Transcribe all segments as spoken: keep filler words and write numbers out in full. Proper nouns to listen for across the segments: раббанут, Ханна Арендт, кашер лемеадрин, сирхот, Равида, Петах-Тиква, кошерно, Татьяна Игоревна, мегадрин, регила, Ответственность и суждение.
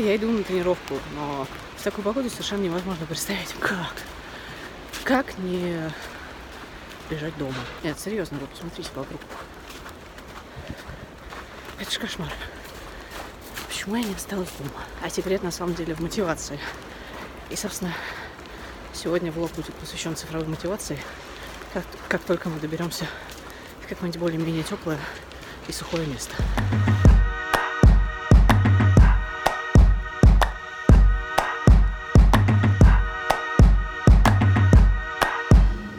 вообще-то я иду на тренировку, но в такую погоду совершенно невозможно представить, как. Как не лежать дома. Нет, серьезно, вот посмотрите вокруг. Это же кошмар. Почему я не осталась дома? А секрет на самом деле в мотивации. И, собственно, сегодня влог будет посвящен цифровой мотивации. Как, как только мы доберемся в какое-нибудь более-менее теплое и сухое место.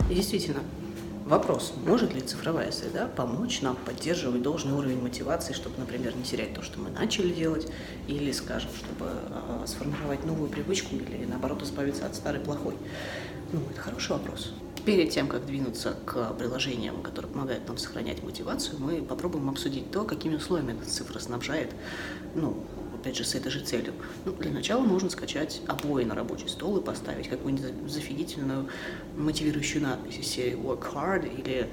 И действительно, вопрос, может ли цифровая среда помочь нам поддерживать должный уровень мотивации, чтобы, например, не терять то, что мы начали делать, или, скажем, чтобы э, сформировать новую привычку, или, наоборот, избавиться от старой плохой? Ну, это хороший вопрос. Перед тем, как двинуться к приложениям, которые помогают нам сохранять мотивацию, мы попробуем обсудить то, какими условиями эта цифра снабжает, ну, опять же, с этой же целью. Ну, для начала можно скачать обои на рабочий стол и поставить какую-нибудь зафигительную мотивирующую надпись из серии «Work hard» или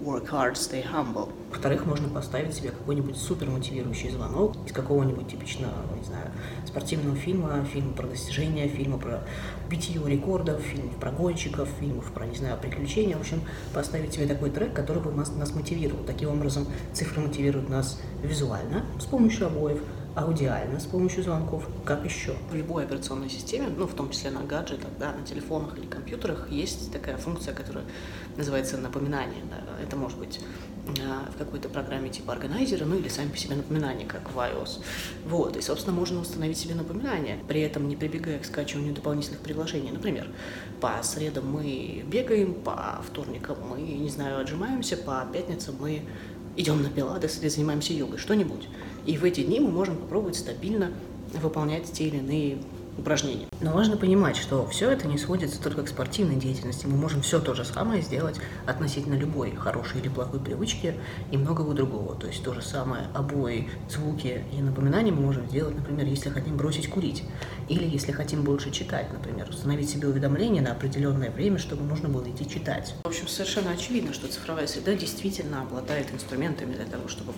«Work hard, stay humble». Во-вторых, можно поставить себе какой-нибудь супер мотивирующий звонок из какого-нибудь типичного, не знаю, спортивного фильма, фильма про достижения, фильма про битье рекордов, фильмов про гонщиков, фильмов про, не знаю, приключения. В общем, поставить себе такой трек, который бы нас, нас мотивировал. Таким образом, цифры мотивируют нас визуально с помощью обоев, аудиально с помощью звонков, как еще. В любой операционной системе, ну, в том числе на гаджетах, да, на телефонах или компьютерах, есть такая функция, которая называется напоминание. Да. Это может быть в какой-то программе типа органайзера, ну или сами по себе напоминания, как в iOS. Вот, и, собственно, можно установить себе напоминание, при этом не прибегая к скачиванию дополнительных приложений. Например, по средам мы бегаем, по вторникам мы, не знаю, отжимаемся, по пятницам мы идем на пилатес или занимаемся йогой, что-нибудь. И в эти дни мы можем попробовать стабильно выполнять те или иные упражнения. Но важно понимать, что все это не сводится только к спортивной деятельности. Мы можем все то же самое сделать относительно любой хорошей или плохой привычки и многого другого. То есть то же самое обои, звуки и напоминания мы можем сделать, например, если хотим бросить курить. Или если хотим больше читать, например, установить себе уведомления на определенное время, чтобы можно было идти читать. В общем, совершенно очевидно, что цифровая среда действительно обладает инструментами для того, чтобы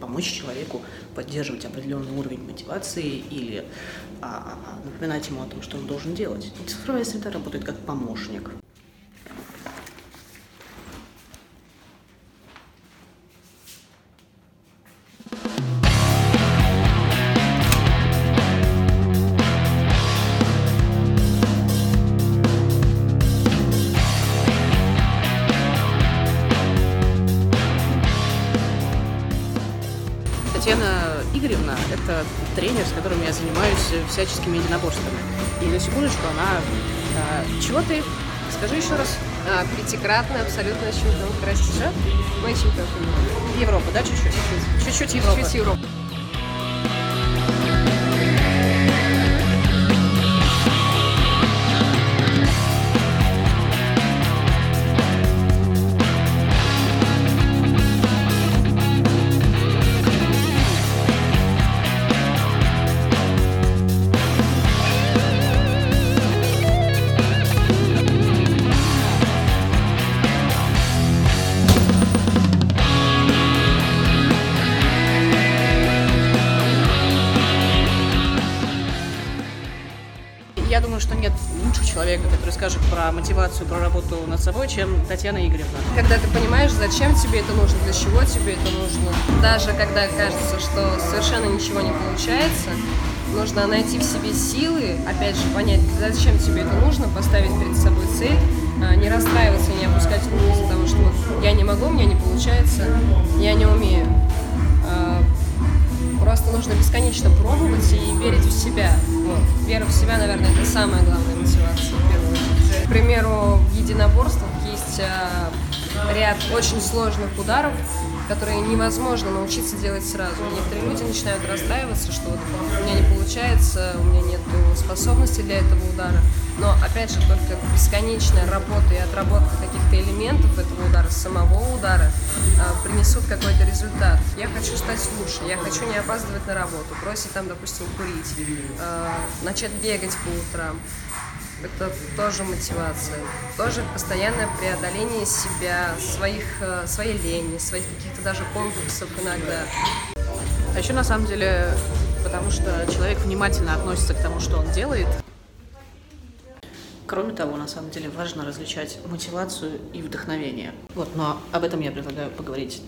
помочь человеку поддерживать определенный уровень мотивации или а, а, напоминать ему о том, что он должен делать. И цифровая среда работает как помощник. Татьяна Игоревна – это тренер, с которым я занимаюсь всяческими единоборствами. И на секундочку она… А, чего ты? Скажи еще раз. А, пятикратно, абсолютно чудо красиво. Мы чемпионы. Европа, да, чуть-чуть? Чуть-чуть Европа. Чуть-чуть Европа. Я думаю, что нет лучше человека, который скажет про мотивацию, про работу над собой, чем Татьяна Игоревна. Когда ты понимаешь, зачем тебе это нужно, для чего тебе это нужно, даже когда кажется, что совершенно ничего не получается, нужно найти в себе силы, опять же, понять, зачем тебе это нужно, поставить перед собой цель, не расстраиваться, не опускать руки из-за того, что я не могу, у меня не получается, я не умею. Просто нужно бесконечно пробовать и верить в себя. Вот. Вера в себя, наверное, это самая главная мотивация, в первую очередь. К примеру, в единоборствах есть э, ряд очень сложных ударов, которые невозможно научиться делать сразу. Некоторые люди начинают расстраиваться, что вот, у меня не получается, у меня нет способности для этого удара. Но, опять же, только бесконечная работа и отработка каких-то элементов этого удара, самого удара, э, принесут какой-то результат. Я хочу стать лучше, я хочу не опаздывать на работу, бросить там, допустим, курить, э, начать бегать по утрам. Это тоже мотивация, тоже постоянное преодоление себя, своих, своей лени, своих каких-то даже комплексов иногда. А еще, на самом деле, потому что человек внимательно относится к тому, что он делает. Кроме того, на самом деле важно различать мотивацию и вдохновение. Вот, но об этом я предлагаю поговорить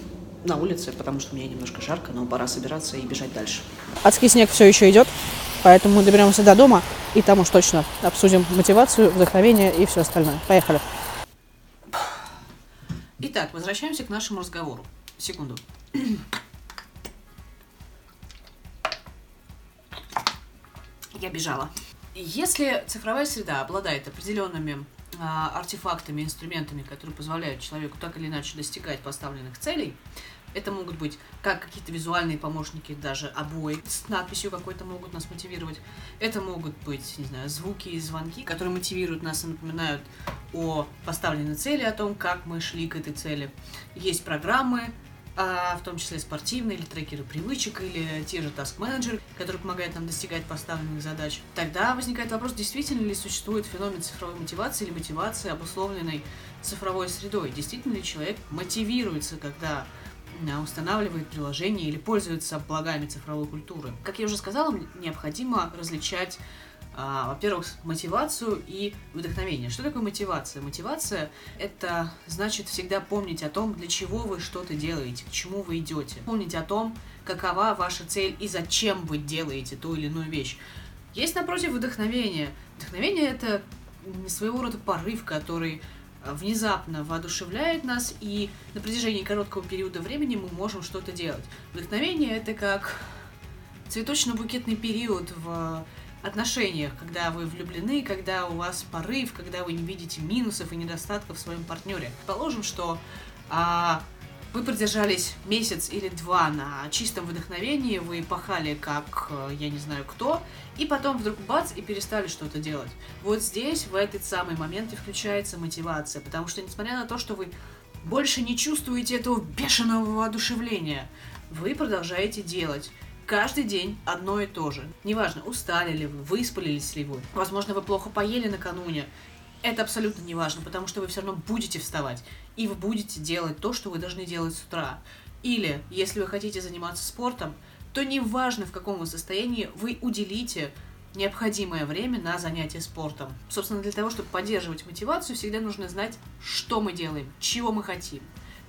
на улице, потому что мне немножко жарко, но пора собираться и бежать дальше. Адский снег все еще идет, поэтому мы доберемся до дома, и там уж точно обсудим мотивацию, вдохновение и все остальное. Поехали. Итак, возвращаемся к нашему разговору. Секунду. Я бежала. Если цифровая среда обладает определенными а, артефактами, инструментами, которые позволяют человеку так или иначе достигать поставленных целей, это могут быть как какие-то визуальные помощники, даже обои с надписью какой-то могут нас мотивировать. Это могут быть, не знаю, звуки и звонки, которые мотивируют нас и напоминают о поставленной цели, о том, как мы шли к этой цели. Есть программы, в том числе спортивные, или трекеры привычек, или те же таск-менеджеры, которые помогают нам достигать поставленных задач. Тогда возникает вопрос, действительно ли существует феномен цифровой мотивации или мотивации, обусловленной цифровой средой. Действительно ли человек мотивируется, когда устанавливает приложение или пользуется благами цифровой культуры? Как я уже сказала, необходимо различать, во-первых, мотивацию и вдохновение. Что такое мотивация? Мотивация – это значит всегда помнить о том, для чего вы что-то делаете, к чему вы идете. Помнить о том, какова ваша цель и зачем вы делаете ту или иную вещь. Есть, напротив, вдохновение. Вдохновение – это своего рода порыв, который внезапно воодушевляет нас, и на протяжении короткого периода времени мы можем что-то делать. Вдохновение – это как цветочно-букетный период в отношениях, когда вы влюблены, когда у вас порыв, когда вы не видите минусов и недостатков в своем партнере. Положим, что а, вы продержались месяц или два на чистом вдохновении, вы пахали как я не знаю кто, и потом вдруг бац, и перестали что-то делать. Вот здесь, в этот самый момент и включается мотивация, потому что несмотря на то, что вы больше не чувствуете этого бешеного воодушевления, вы продолжаете делать. Каждый день одно и то же. Неважно, устали ли вы, выспались ли вы, возможно, вы плохо поели накануне. Это абсолютно неважно, потому что вы все равно будете вставать, и вы будете делать то, что вы должны делать с утра. Или, если вы хотите заниматься спортом, то неважно, в каком вы состоянии, вы уделите необходимое время на занятия спортом. Собственно, для того, чтобы поддерживать мотивацию, всегда нужно знать, что мы делаем, чего мы хотим,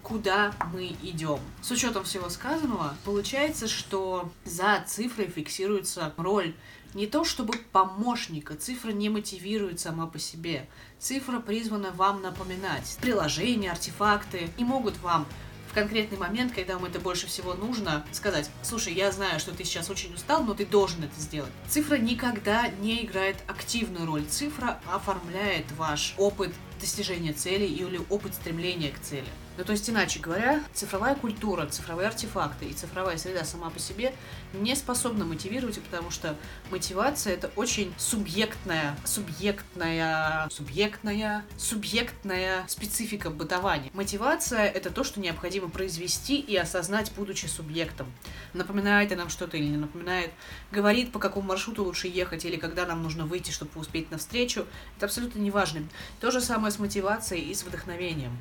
куда мы идем. С учетом всего сказанного, получается, что за цифрой фиксируется роль не то чтобы помощника, цифра не мотивирует сама по себе. Цифра призвана вам напоминать. Приложения, артефакты не могут вам в конкретный момент, когда вам это больше всего нужно, сказать: слушай, я знаю, что ты сейчас очень устал, но ты должен это сделать. Цифра никогда не играет активную роль. Цифра оформляет ваш опыт достижения цели или опыт стремления к цели. Ну, то есть, иначе говоря, цифровая культура, цифровые артефакты и цифровая среда сама по себе не способна мотивировать, потому что мотивация – это очень субъектная, субъектная, субъектная, субъектная специфика бытования. Мотивация – это то, что необходимо произвести и осознать, будучи субъектом. Напоминает она нам что-то или не напоминает, говорит, по какому маршруту лучше ехать или когда нам нужно выйти, чтобы успеть навстречу. Это абсолютно неважно. То же самое с мотивацией и с вдохновением.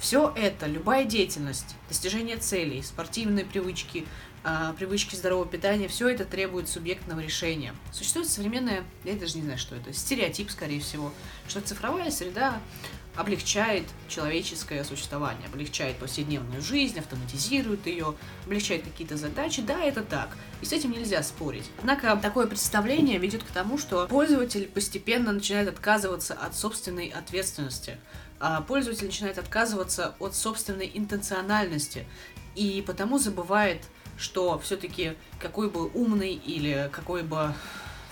Все это, любая деятельность, достижение целей, спортивные привычки, э, привычки здорового питания, все это требует субъектного решения. Существует современная, я даже не знаю, что это, стереотип, скорее всего, что цифровая среда облегчает человеческое существование, облегчает повседневную жизнь, автоматизирует ее, облегчает какие-то задачи. Да, это так, и с этим нельзя спорить. Однако такое представление ведет к тому, что пользователь постепенно начинает отказываться от собственной ответственности. Пользователь начинает отказываться от собственной интенциональности и потому забывает, что все-таки какой бы умный или какой бы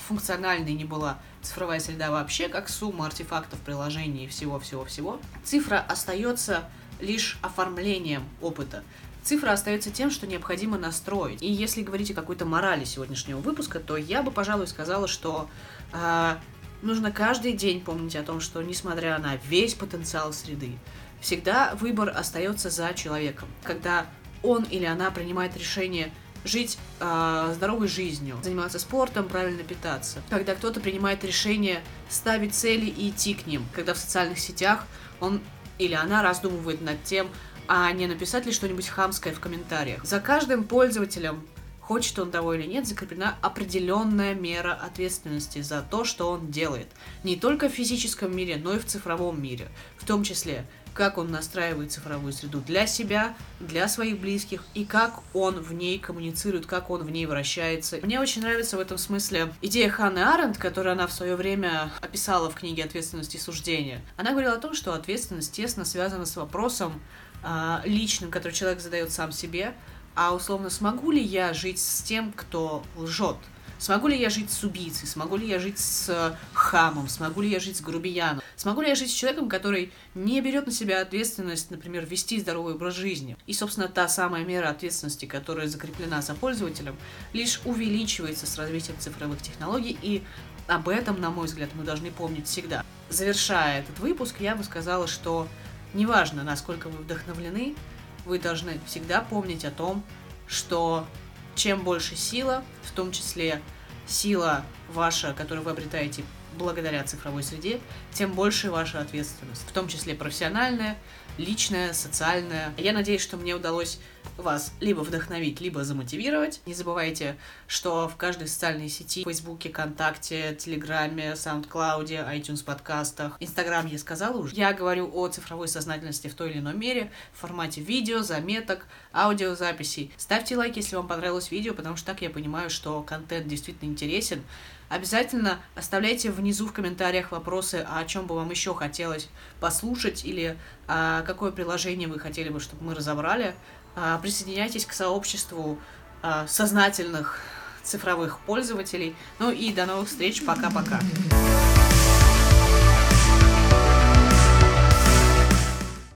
функциональной ни была цифровая среда вообще, как сумма артефактов, приложений и всего-всего-всего, цифра остается лишь оформлением опыта. Цифра остается тем, что необходимо настроить. И если говорить о какой-то морали сегодняшнего выпуска, то я бы, пожалуй, сказала, что э, нужно каждый день помнить о том, что, несмотря на весь потенциал среды, всегда выбор остается за человеком. Когда он или она принимает решение жить э, здоровой жизнью, заниматься спортом, правильно питаться. Когда кто-то принимает решение ставить цели и идти к ним. Когда в социальных сетях он или она раздумывает над тем, а не написать ли что-нибудь хамское в комментариях. За каждым пользователем хочет он того или нет, закреплена определенная мера ответственности за то, что он делает. Не только в физическом мире, но и в цифровом мире. В том числе, как он настраивает цифровую среду для себя, для своих близких, и как он в ней коммуницирует, как он в ней вращается. Мне очень нравится в этом смысле идея Ханны Арендт, которую она в свое время описала в книге «Ответственность и суждение». Она говорила о том, что ответственность тесно связана с вопросом э, личным, который человек задает сам себе, а условно, смогу ли я жить с тем, кто лжет? Смогу ли я жить с убийцей? Смогу ли я жить с хамом? Смогу ли я жить с грубияном? Смогу ли я жить с человеком, который не берет на себя ответственность, например, вести здоровый образ жизни? И, собственно, та самая мера ответственности, которая закреплена за пользователем, лишь увеличивается с развитием цифровых технологий, и об этом, на мой взгляд, мы должны помнить всегда. Завершая этот выпуск, я бы сказала, что неважно, насколько вы вдохновлены, вы должны всегда помнить о том, что чем больше сила, в том числе сила ваша, которую вы обретаете благодаря цифровой среде, тем больше ваша ответственность, в том числе профессиональная, личная, социальная. Я надеюсь, что мне удалось вас либо вдохновить, либо замотивировать. Не забывайте, что в каждой социальной сети, в Фейсбуке, ВКонтакте, Телеграме, Саундклауде, iTunes подкастах, Инстаграм я сказала уже. Я говорю о цифровой сознательности в той или иной мере, в формате видео, заметок, аудиозаписей. Ставьте лайк, если вам понравилось видео, потому что так я понимаю, что контент действительно интересен. Обязательно оставляйте внизу в комментариях вопросы, о чем бы вам еще хотелось послушать или а, какое приложение вы хотели бы, чтобы мы разобрали. А, присоединяйтесь к сообществу а, сознательных цифровых пользователей. Ну и до новых встреч. Пока-пока.